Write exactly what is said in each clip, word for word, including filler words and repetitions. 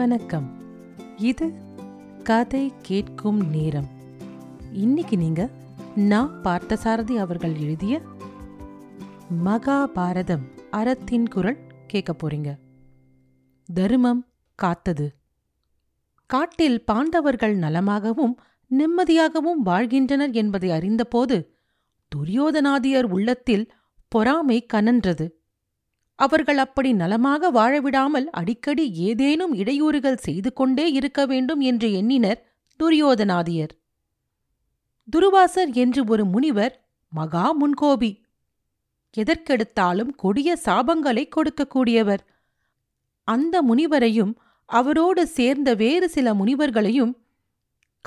வணக்கம். இது கதை கேட்கும் நேரம். இன்னைக்கு நீங்க நான் பார்த்தசாரதி அவர்கள் எழுதிய மகாபாரதம் அறத்தின் குரல் கேட்க போறீங்க. தர்மம் காத்தது. காட்டில் பாண்டவர்கள் நலமாகவும் நிம்மதியாகவும் வாழ்கின்றனர் என்பதை அறிந்தபோது துரியோதனாதியார் உள்ளத்தில் பொறாமை கனன்றது. அவர்கள் அப்படி நலமாக வாழவிடாமல் அடிக்கடி ஏதேனும் இடையூறுகள் செய்து கொண்டே இருக்க வேண்டும் என்று எண்ணினர் துரியோதனாதியர். துர்வாசர் என்று ஒரு முனிவர் மகா முன்கோபி, எதற்கெடுத்தாலும் கொடிய சாபங்களை கொடுக்கக்கூடியவர். அந்த முனிவரையும் அவரோடு சேர்ந்த வேறு சில முனிவர்களையும்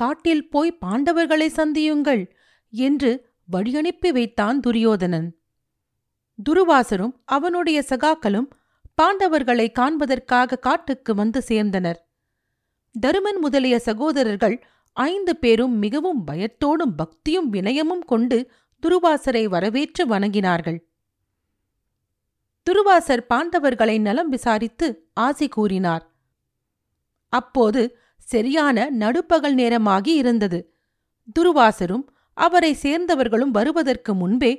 காட்டில் போய் பாண்டவர்களை சந்தியுங்கள் என்று வழியனுப்பி வைத்தான் துரியோதனன். துர்வாசரும் அவனுடைய சகாக்களும் பாண்டவர்களை காண்பதற்காக காட்டுக்கு வந்து சேர்ந்தனர். தருமன் முதலிய சகோதரர்கள் ஐந்து பேரும் மிகவும் பயத்தோடும் பக்தியும் வினயமும் கொண்டு துர்வாசரை வரவேற்று வணங்கினார்கள். துர்வாசர் பாண்டவர்களை நலம் விசாரித்து ஆசி கூறினார். அப்போது சரியான நடுப்பகல் நேரமாகி இருந்தது. துர்வாசரும் அவரை சேர்ந்தவர்களும் வருவதற்கு முன்பே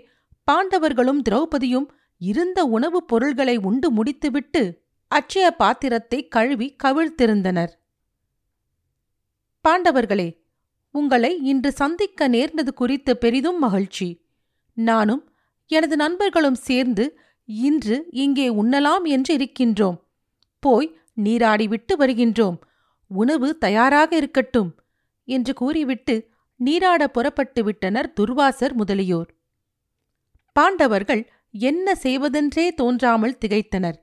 பாண்டவர்களும் திரௌபதியும் இருந்த உணவுப் பொருள்களை உண்டு முடித்துவிட்டு அச்சய பாத்திரத்தை கழுவி கவிழ்த்திருந்தனர். பாண்டவர்களே, உங்களை இன்று சந்திக்க நேர்ந்தது குறித்து பெரிதும் மகிழ்ச்சி. நானும் எனது நண்பர்களும் சேர்ந்து இன்று இங்கே உண்ணலாம் என்று இருக்கின்றோம். போய் நீராடிவிட்டு வருகின்றோம். உணவு தயாராக இருக்கட்டும் என்று கூறிவிட்டு நீராட புறப்பட்டு விட்டனர் துர்வாசர் முதலியோர். பாண்டவர்கள் என்ன செய்வதென்றே தோன்றாமல் திகைத்தனர்.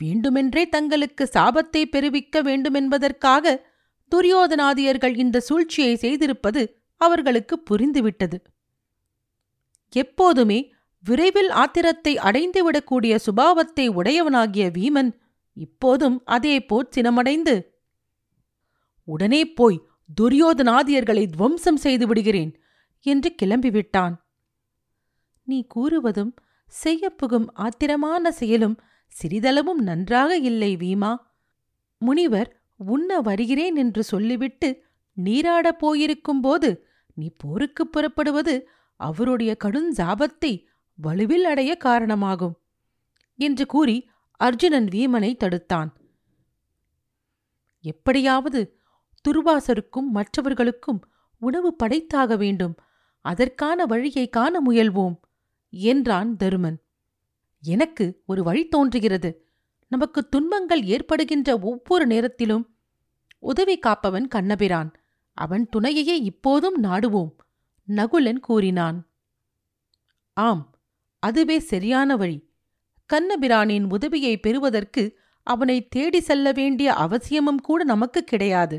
வேண்டுமென்றே தங்களுக்கு சாபத்தை பெருவிக்க வேண்டுமென்பதற்காக துரியோதனாதியர்கள் இந்த சூழ்ச்சியை செய்திருப்பது அவர்களுக்கு புரிந்துவிட்டது. எப்போதுமே விரைவில் ஆத்திரத்தை அடைந்துவிடக்கூடிய சுபாவத்தை உடையவனாகிய வீமன் இப்போதும் அதேபோல் சினமடைந்து, உடனே போய் துரியோதனாதியர்களை துவம்சம் செய்து விடுகிறேன் என்று கிளம்பிவிட்டான். நீ கூறுவதும் செய்யப்புகும் ஆத்திரமான செயலும் சிறிதளவும் நன்றாக இல்லை வீமா. முனிவர் உண்ண வருகிறேன் என்று சொல்லிவிட்டு நீராடப் போயிருக்கும் போது நீ போருக்கு புறப்படுவது அவருடைய கடும் சாபத்தை வலுவில் அடைய காரணமாகும் என்று கூறி அர்ஜுனன் வீமனை தடுத்தான். எப்படியாவது துர்வாசருக்கும் மற்றவர்களுக்கும் உணவு படைத்தாக வேண்டும். அதற்கான வழியை காண முயல்வோம் என்றான் தருமன். எனக்கு ஒரு வழி தோன்றுகிறது. நமக்கு துன்பங்கள் ஏற்படுகின்ற ஒவ்வொரு நேரத்திலும் உதவி காப்பவன் கண்ணபிரான். அவன் துணையையே இப்போதும் நாடுவோம் நகுலன் கூறினான். ஆம், அதுவே சரியான வழி. கண்ணபிரானின் உதவியை பெறுவதற்கு அவனை தேடி செல்ல வேண்டிய அவசியமும் கூட நமக்கு கிடையாது.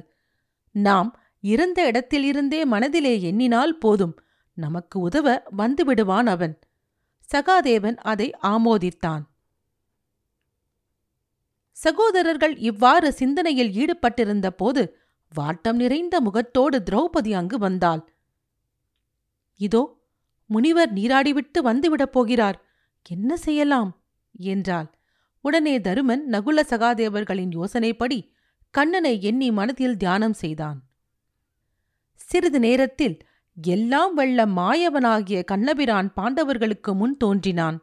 நாம் இருந்த இடத்திலிருந்தே மனதிலே எண்ணினால் போதும், நமக்கு உதவ வந்துவிடுவான் அவன். சகாதேவன் அதை ஆமோதித்தான். சகோதரர்கள் இவ்வாறு சிந்தனையில் ஈடுபட்டிருந்த போது வாட்டம் நிறைந்த முகத்தோடு திரௌபதி அங்கு வந்தாள். இதோ முனிவர் நீராடிவிட்டு வந்துவிடப் போகிறார், என்ன செய்யலாம் என்றாள். உடனே தருமன் நகுல சகாதேவர்களின் யோசனைப்படி கண்ணனை எண்ணி மனதில் தியானம் செய்தான். சிறிது நேரத்தில் எல்லாம் வல்ல மாயவனாகிய கண்ணபிரான் பாண்டவர்களுக்கு முன் தோன்றினான்.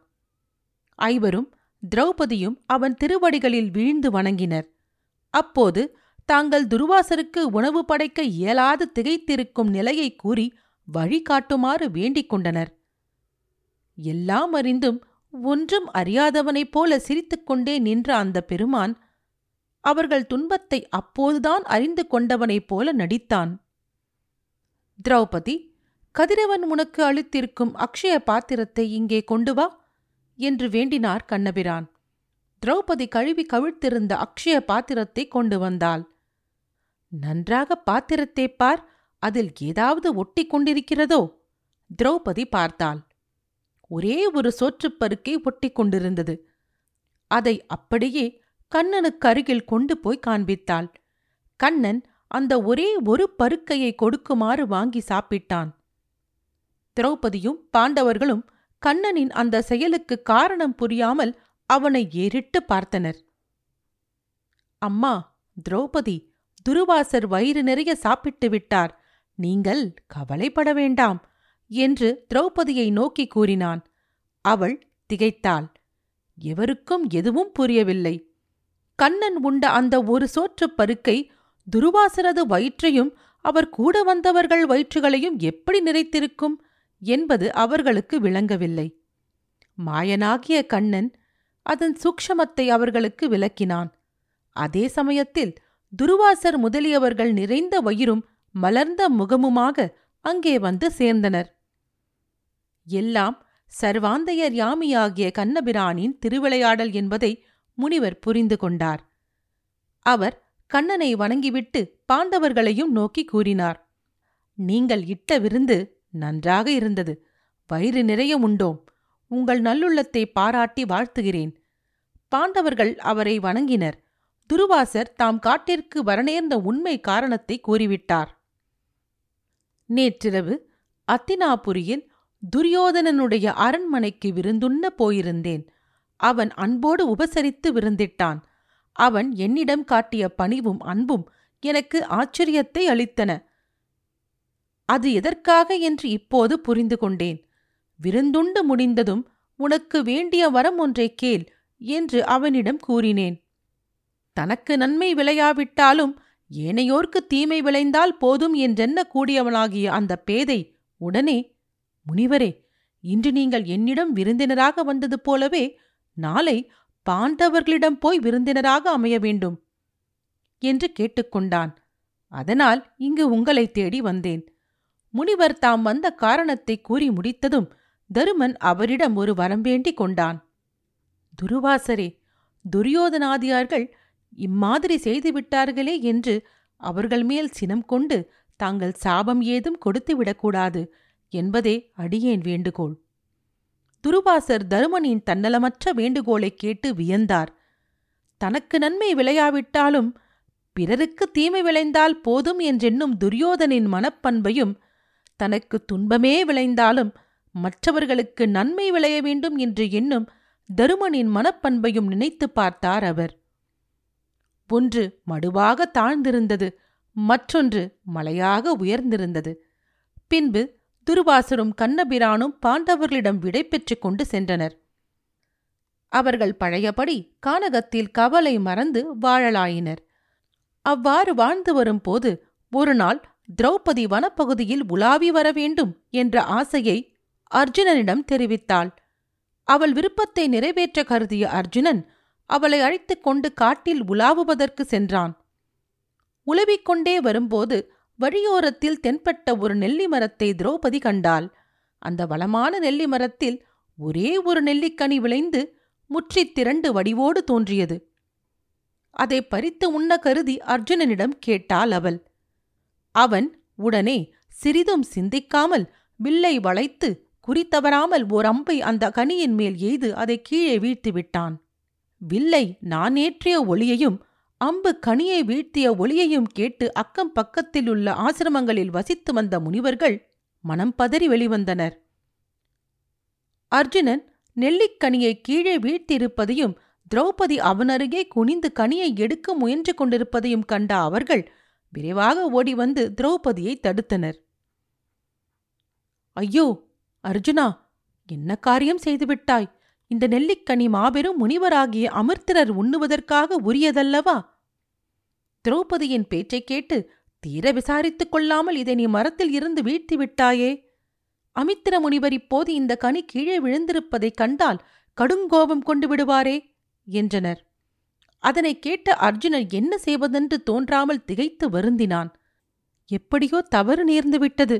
ஐவரும் திரௌபதியும் அவன் திருவடிகளில் வீழ்ந்து வணங்கினர். அப்போது தாங்கள் துர்வாசருக்கு உணவு படைக்க இயலாது திகைத்திருக்கும் நிலையை கூறி வழிகாட்டுமாறு வேண்டிக் கொண்டனர். எல்லாம் அறிந்தும் ஒன்றும் அறியாதவனைப் போல சிரித்துக்கொண்டே நின்ற அந்த பெருமான் அவர்கள் துன்பத்தை அப்போதுதான் அறிந்து கொண்டவனைப் போல நடித்தான். திரௌபதி, கதிரவன் உனக்கு அளித்திருக்கும் அக்ஷய பாத்திரத்தை இங்கே கொண்டு வா என்று வேண்டினார் கண்ணபிரான். திரௌபதி கழுவி கவிழ்த்திருந்த அக்ஷய பாத்திரத்தை கொண்டு வந்தாள். நன்றாக பாத்திரத்தை பார், அதில் ஏதாவது ஒட்டி கொண்டிருக்கிறதோ? திரௌபதி பார்த்தாள். ஒரே ஒரு சோற்றுப்பருக்கை ஒட்டி கொண்டிருந்தது. அதை அப்படியே கண்ணனுக்கு அருகில் கொண்டு போய் காண்பித்தாள். கண்ணன் அந்த ஒரே ஒரு பருக்கையை கொடுக்குமாறு வாங்கி சாப்பிட்டான். திரௌபதியும் பாண்டவர்களும் கண்ணனின் அந்த செயலுக்கு காரணம் புரியாமல் அவனை ஏறிட்டு பார்த்தனர். அம்மா, திரௌபதி, துர்வாசர் வயிறு நிறைய சாப்பிட்டு விட்டார், நீங்கள் கவலைப்பட வேண்டாம் என்று திரௌபதியை நோக்கி கூறினான். அவள் திகைத்தாள். எவருக்கும் எதுவும் புரியவில்லை. கண்ணன் உண்ட அந்த ஒரு சோற்றுப் பருக்கை துர்வாசரது வயிற்றையும் அவர் கூட வந்தவர்கள் வயிற்றுகளையும் எப்படி நிறைத்திருக்கும் என்பது அவர்களுக்கு விளங்கவில்லை. மாயனாகிய கண்ணன் அதன் சூக்ஷமத்தை அவர்களுக்கு விளக்கினான். அதே சமயத்தில் துர்வாசர் முதலியவர்கள் நிறைந்த வயிறும் மலர்ந்த முகமுமாக அங்கே வந்து சேர்ந்தனர். எல்லாம் சர்வாந்தய யாமியாகிய கண்ணபிரானின் திருவிளையாடல் என்பதை முனிவர் புரிந்து கொண்டார். அவர் கண்ணனை வணங்கிவிட்டு பாண்டவர்களையும் நோக்கி கூறினார், நீங்கள் இட்ட விருந்து நன்றாக இருந்தது, வயிறு நிறைய உண்டோம், உங்கள் நல்லுள்ளத்தை பாராட்டி வாழ்த்துகிறேன். பாண்டவர்கள் அவரை வணங்கினர். துர்வாசர் தாம் காட்டிற்கு வரநேர்ந்த உண்மை காரணத்தை கூறிவிட்டார். நேற்றிரவு அத்தினாபுரியில் துரியோதனனுடைய அரண்மனைக்கு விருந்துண்ண போயிருந்தேன். அவன் அன்போடு உபசரித்து விருந்திட்டான். அவன் என்னிடம் காட்டிய பணிவும் அன்பும் எனக்கு ஆச்சரியத்தை அளித்தன. அது எதற்காக என்று இப்போது புரிந்து கொண்டேன். விருந்துண்டு முடிந்ததும் உனக்கு வேண்டிய வரம் ஒன்றை கேள் என்று அவனிடம் கூறினேன். தனக்கு நன்மை விளையாவிட்டாலும் ஏனையோர்க்கு தீமை விளைந்தால் போதும் என்றென்ன கூடியவனாகிய அந்த பேதை உடனே, முனிவரே, இன்று நீங்கள் என்னிடம் விருந்தினராக வந்தது போலவே நாளை பாண்டவர்களிடம் போய் விருந்தினராக அமைய வேண்டும் என்று கேட்டுக்கொண்டான். அதனால் இங்கு உங்களை தேடி வந்தேன். முனிவர் தாம் வந்த காரணத்தை கூறி முடித்ததும் தருமன் அவரிடம் ஒரு வரம் வேண்டி கொண்டான். துர்வாசரே, துரியோதனாதியார்கள் இம்மாதிரி செய்துவிட்டார்களே என்று அவர்கள் மேல் சினம் கொண்டு தாங்கள் சாபம் ஏதும் கொடுத்துவிடக்கூடாது என்பதே அடியேன் வேண்டுகோள். துர்வாசர் தருமனின் தன்னலமற்ற வேண்டுகோளை கேட்டு வியந்தார். தனக்கு நன்மை விளையாவிட்டாலும் பிறருக்கு தீமை விளைந்தால் போதும் என்றென்னும் துரியோதனின் மனப்பண்பையும், தனக்கு துன்பமே விளைந்தாலும் மற்றவர்களுக்கு நன்மை விளைய வேண்டும் என்று எண்ணும் தருமனின் மனப்பண்பையும் நினைத்து பார்த்தார் அவர். ஒன்று மடுவாக தாழ்ந்திருந்தது, மற்றொன்று மலையாக உயர்ந்திருந்தது. பின்பு துர்வாசரும் கண்ணபிரானும் பாண்டவர்களிடம் விடை பெற்று கொண்டு சென்றனர். அவர்கள் பழையபடி கானகத்தில் கவலை மறந்து வாழலாயினர். அவ்வாறு வாழ்ந்து வரும்போது ஒருநாள் திரௌபதி வனப்பகுதியில் உலாவி வர வேண்டும் என்ற ஆசையை அர்ஜுனனிடம் தெரிவித்தாள். அவள் விருப்பத்தை நிறைவேற்ற கருதிய அர்ஜுனன் அவளை அழைத்துக் கொண்டு காட்டில் உலாவுவதற்கு சென்றான். உலவிக்கொண்டே வரும்போது வழியோரத்தில் தென்பட்ட ஒரு நெல்லி மரத்தை திரௌபதி கண்டாள். அந்த வளமான நெல்லி மரத்தில் ஒரே ஒரு நெல்லிக்கனி விளைந்து முற்றித் திரண்டு வடிவோடு தோன்றியது. அதை பறித்து உண்ண கருதி அர்ஜுனனிடம் கேட்டாள் அவள். அவன் உடனே சிறிதும் சிந்திக்காமல் வில்லை வளைத்து குறித்தவராமல் ஓர் அம்பை அந்த கனியின் மேல் எய்து அதை கீழே வீழ்த்திவிட்டான். வில்லை நானேற்றிய ஒளியையும் அம்பு கனியை வீழ்த்திய ஒளியையும் கேட்டு அக்கம் பக்கத்தில் உள்ள ஆசிரமங்களில் வசித்து வந்த முனிவர்கள் மனம் பதறி வெளிவந்தனர். அர்ஜுனன் நெல்லிக்கனியை கீழே வீழ்த்தியிருப்பதையும் திரௌபதி அவனருகே குனிந்து கனியை எடுக்க முயன்று கொண்டிருப்பதையும் கண்ட அவர்கள் விரைவாக ஓடி வந்து திரௌபதியை தடுத்தனர். ஐயோ அர்ஜுனா, என்ன காரியம் செய்துவிட்டாய்? இந்த நெல்லிக்கனி மாபெரும் முனிவராகிய அமிர்தரர் உண்ணுவதற்காக உரியதல்லவா? திரௌபதியின் பேச்சை கேட்டு தீர விசாரித்துக் கொள்ளாமல் இதை நீ மரத்தில் இருந்து வீழ்த்தி விட்டாயே. அமித்திர முனிவர் இப்போது இந்த கனி கீழே விழுந்திருப்பதைக் கண்டால் கடுங்கோபம் கொண்டு விடுவாரே என்றனர். அதனை கேட்ட அர்ஜுனன் என்ன செய்வதென்று தோன்றாமல் திகைத்து வருந்தினான். எப்படியோ தவறு நேர்ந்துவிட்டது,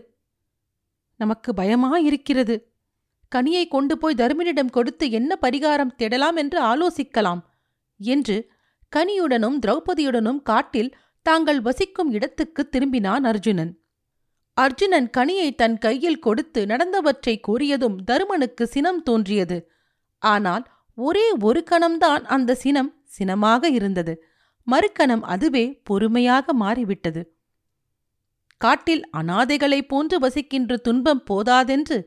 நமக்கு பயமாயிருக்கிறது, கனியை கொண்டு போய் தருமனிடம் கொடுத்து என்ன பரிகாரம் தேடலாம் என்று ஆலோசிக்கலாம் என்று கனியுடனும் திரௌபதியுடனும் காட்டில் தாங்கள் வசிக்கும் இடத்துக்கு திரும்பினான் அர்ஜுனன். அர்ஜுனன் கனியை தன் கையில் கொடுத்து நடந்தவற்றை கூறியதும் தருமனுக்கு சினம் தோன்றியது. ஆனால் ஒரே ஒரு கணம்தான் அந்த சினம் சினமாக இருந்தது. மறுக்கணம் அதுவே பொறுமையாக மாறிவிட்டது. காட்டில் அனாதைகளைப் போன்று வசிக்கின்ற துன்பம் போதாதென்று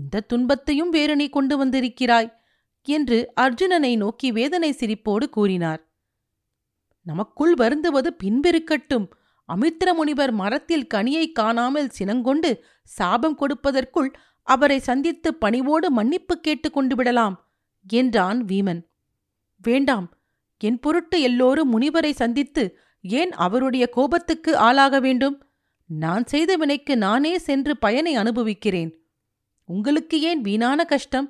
இந்த துன்பத்தையும் வேறு நீ கொண்டு வந்திருக்கிறாய் என்று அர்ஜுனனை நோக்கி வேதனை சிரிப்போடு கூறினார். நமக்குள் வருந்துவது பின்பிருக்கட்டும். அமித்ர முனிவர் மரத்தில் கனியை காணாமல் சினங்கொண்டு சாபம் கொடுப்பதற்குள் அவரை சந்தித்து பணிவோடு மன்னிப்பு கேட்டு கொண்டு விடலாம் என்றான் வீமன். வேண்டாம், என் பொருட்டு எல்லோரும் முனிவரை சந்தித்து ஏன் அவருடைய கோபத்துக்கு ஆளாக வேண்டும்? நான் செய்த வினைக்கு நானே சென்று பயனை அனுபவிக்கிறேன். உங்களுக்கு ஏன் வீணான கஷ்டம்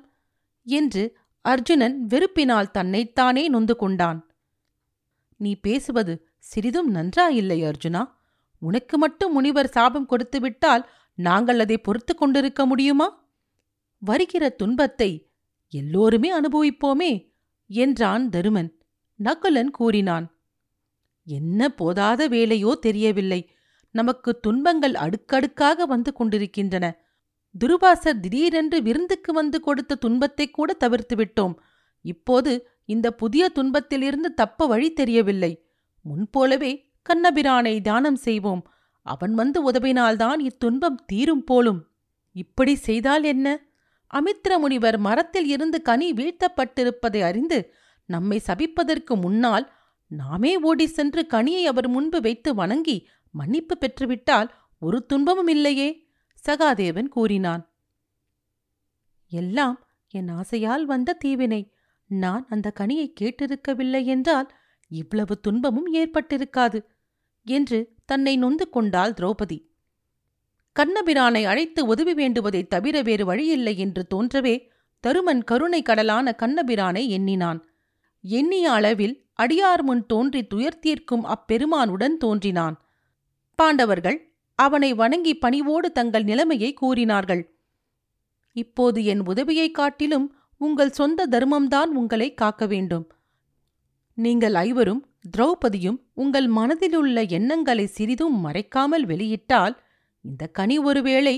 என்று அர்ஜுனன் வெறுப்பினால் தன்னைத்தானே நொந்து கொண்டான். நீ பேசுவது சிறிதும் நன்றாயில்லை அர்ஜுனா. உனக்கு மட்டும் முனிவர் சாபம் கொடுத்துவிட்டால் நாங்கள் அதை பொறுத்து கொண்டிருக்க முடியுமா? வருகிற துன்பத்தை எல்லோருமே அனுபவிப்போமே என்றான் தருமன். நகுலன் கூறினான், என்ன போதாத வேலையோ தெரியவில்லை. நமக்கு துன்பங்கள் அடுக்கடுக்காக வந்து கொண்டிருக்கின்றன. துர்வாசர் திடீரென்று விருந்துக்கு வந்து கொடுத்த துன்பத்தை கூட தவிர்த்துவிட்டோம். இப்போது இந்த புதிய துன்பத்திலிருந்து தப்ப வழி தெரியவில்லை. முன்போலவே கண்ணபிரானை தியானம் செய்வோம். அவன் வந்து உதவினால்தான் இத்துன்பம் தீரும் போலும். இப்படி செய்தால் என்ன? அமித்ர முனிவர் மரத்தில் இருந்து கனி வீழ்த்தப்பட்டிருப்பதை அறிந்து நம்மை சபிப்பதற்கு முன்னால் நாமே ஓடி சென்று கனியை அவர் முன்பு வைத்து வணங்கி மன்னிப்பு பெற்றுவிட்டால் ஒரு துன்பமும் இல்லையே சகாதேவன் கூறினான். எல்லாம் என் ஆசையால் வந்த தீவினை. நான் அந்த கனியை கேட்டிருக்கவில்லை என்றால் இவ்வளவு துன்பமும் ஏற்பட்டிருக்காது என்று தன்னை நொந்து கொண்டாள் திரௌபதி. கண்ணபிரானை அழைத்து உதவி வேண்டுவதை தவிர வேறு வழியில்லை என்று தோன்றவே தருமன் கருணை கடலான கண்ணபிரானை எண்ணினான். எண்ணிய அளவில் அடியார் முன் தோன்றி துயர்த்தீர்க்கும் அப்பெருமானுடன் தோன்றினான். பாண்டவர்கள் அவனை வணங்கி பணிவோடு தங்கள் நிலைமையை கூறினார்கள். இப்போது என் உதவியைக் காட்டிலும் உங்கள் சொந்த தர்மம்தான் உங்களை காக்க வேண்டும். நீங்கள் ஐவரும் திரௌபதியும் உங்கள் மனதிலுள்ள எண்ணங்களை சிறிதும் மறைக்காமல் வெளியிட்டால் இந்த கனி ஒருவேளை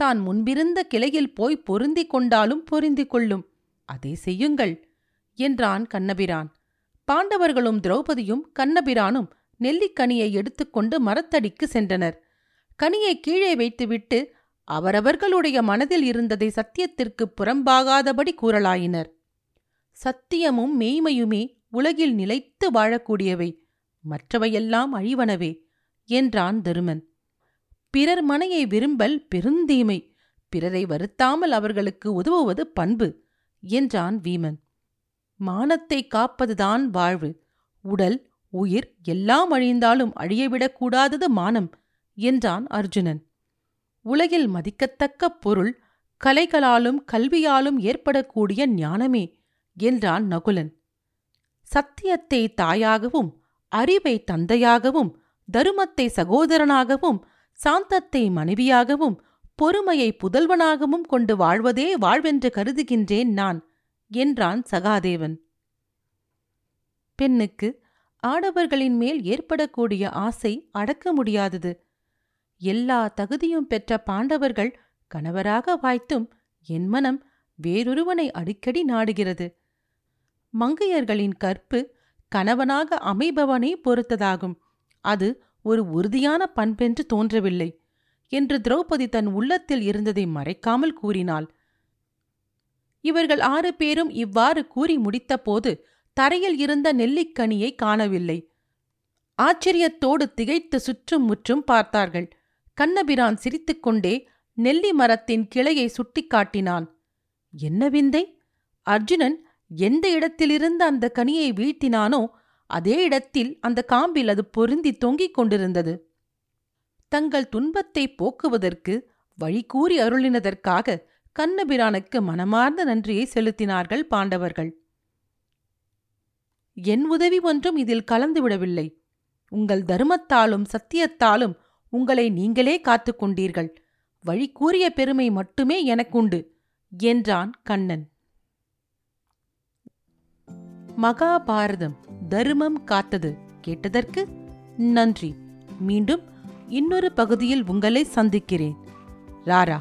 தான் முன்பிருந்த கிளையில் போய் பொருந்தி கொண்டாலும் பொருந்தி கொள்ளும். அதை செய்யுங்கள் என்றான் கண்ணபிரான். பாண்டவர்களும் திரௌபதியும் கண்ணபிரானும் நெல்லிக்கனியை எடுத்துக்கொண்டு மரத்தடிக்கு சென்றனர். கனியை கீழே வைத்துவிட்டு அவரவர்களுடைய மனதில் இருந்ததை சத்தியத்திற்கு புறம்பாகாதபடி கூறலாயினர். சத்தியமும் மெய்மையுமே உலகில் நிலைத்து வாழக்கூடியவை, மற்றவையெல்லாம் அழிவனவே என்றான் தருமன். பிறர் மனையை விரும்பல் பெருந்தீமை, பிறரை வருத்தாமல் அவர்களுக்கு உதவுவது பண்பு என்றான் வீமன். மானத்தை காப்பதுதான் வாழ்வு. உடல் உயிர் எல்லாம் அழிந்தாலும் அழியவிடக்கூடாதது மானம் என்றான் அர்ஜுனன். உலகில் மதிக்கத்தக்க பொருள் கலைகளாலும் கல்வியாலும் ஏற்படக்கூடிய ஞானமே என்றான் நகுலன். சத்தியத்தை தாயாகவும் அறிவை தந்தையாகவும் தருமத்தை சகோதரனாகவும் சாந்தத்தை மனைவியாகவும் பொறுமையை புதல்வனாகவும் கொண்டு வாழ்வதே வாழ்வென்று கருதுகின்றேன் நான் என்றான் சகாதேவன். பெண்ணுக்கு ஆடவர்களின் மேல் ஏற்படக்கூடிய ஆசை அடக்க முடியாதது. எல்லா தகுதியும் பெற்ற பாண்டவர்கள் கணவராக வாய்த்தும் என் மனம் வேறொருவனை அடிக்கடி நாடுகிறது. மங்கையர்களின் கற்பு கணவனாக அமைபவனை பொறுத்ததாகும். அது ஒரு உறுதியான பண்பென்று தோன்றவில்லை என்று திரௌபதி தன் உள்ளத்தில் இருந்ததை மறைக்காமல் கூறினாள். இவர்கள் ஆறு பேரும் இவ்வாறு கூறி முடித்த போது தரையில் இருந்த நெல்லிக்கனியை காணவில்லை. ஆச்சரியத்தோடு திகைத்து சுற்றும் முற்றும் பார்த்தார்கள். கண்ணபிரான் சிரித்துக்கொண்டே நெல்லி மரத்தின் கிளையை சுட்டிக்காட்டினான். என்ன விந்தை! அர்ஜுனன் எந்த இடத்திலிருந்து அந்த கனியை வீழ்த்தினானோ அதே இடத்தில் அந்த காம்பில் அது பொருந்தி தொங்கிக் கொண்டிருந்தது. தங்கள் துன்பத்தை போக்குவதற்கு வழி கூறி அருளினதற்காக கண்ணபிரானுக்கு மனமார்ந்த நன்றியை செலுத்தினார்கள் பாண்டவர்கள். என் உதவி ஒன்றும் இதில் கலந்துவிடவில்லை. உங்கள் தர்மத்தாலும் சத்தியத்தாலும் உங்களை நீங்களே காத்து கொண்டீர்கள். வழி கூறிய பெருமை மட்டுமே எனக்குண்டு என்றான் கண்ணன். மகாபாரதம் தர்மம் காத்தது கேட்டதற்கு நன்றி. மீண்டும் இன்னொரு பகுதியில் உங்களை சந்திக்கிறேன். ராரா.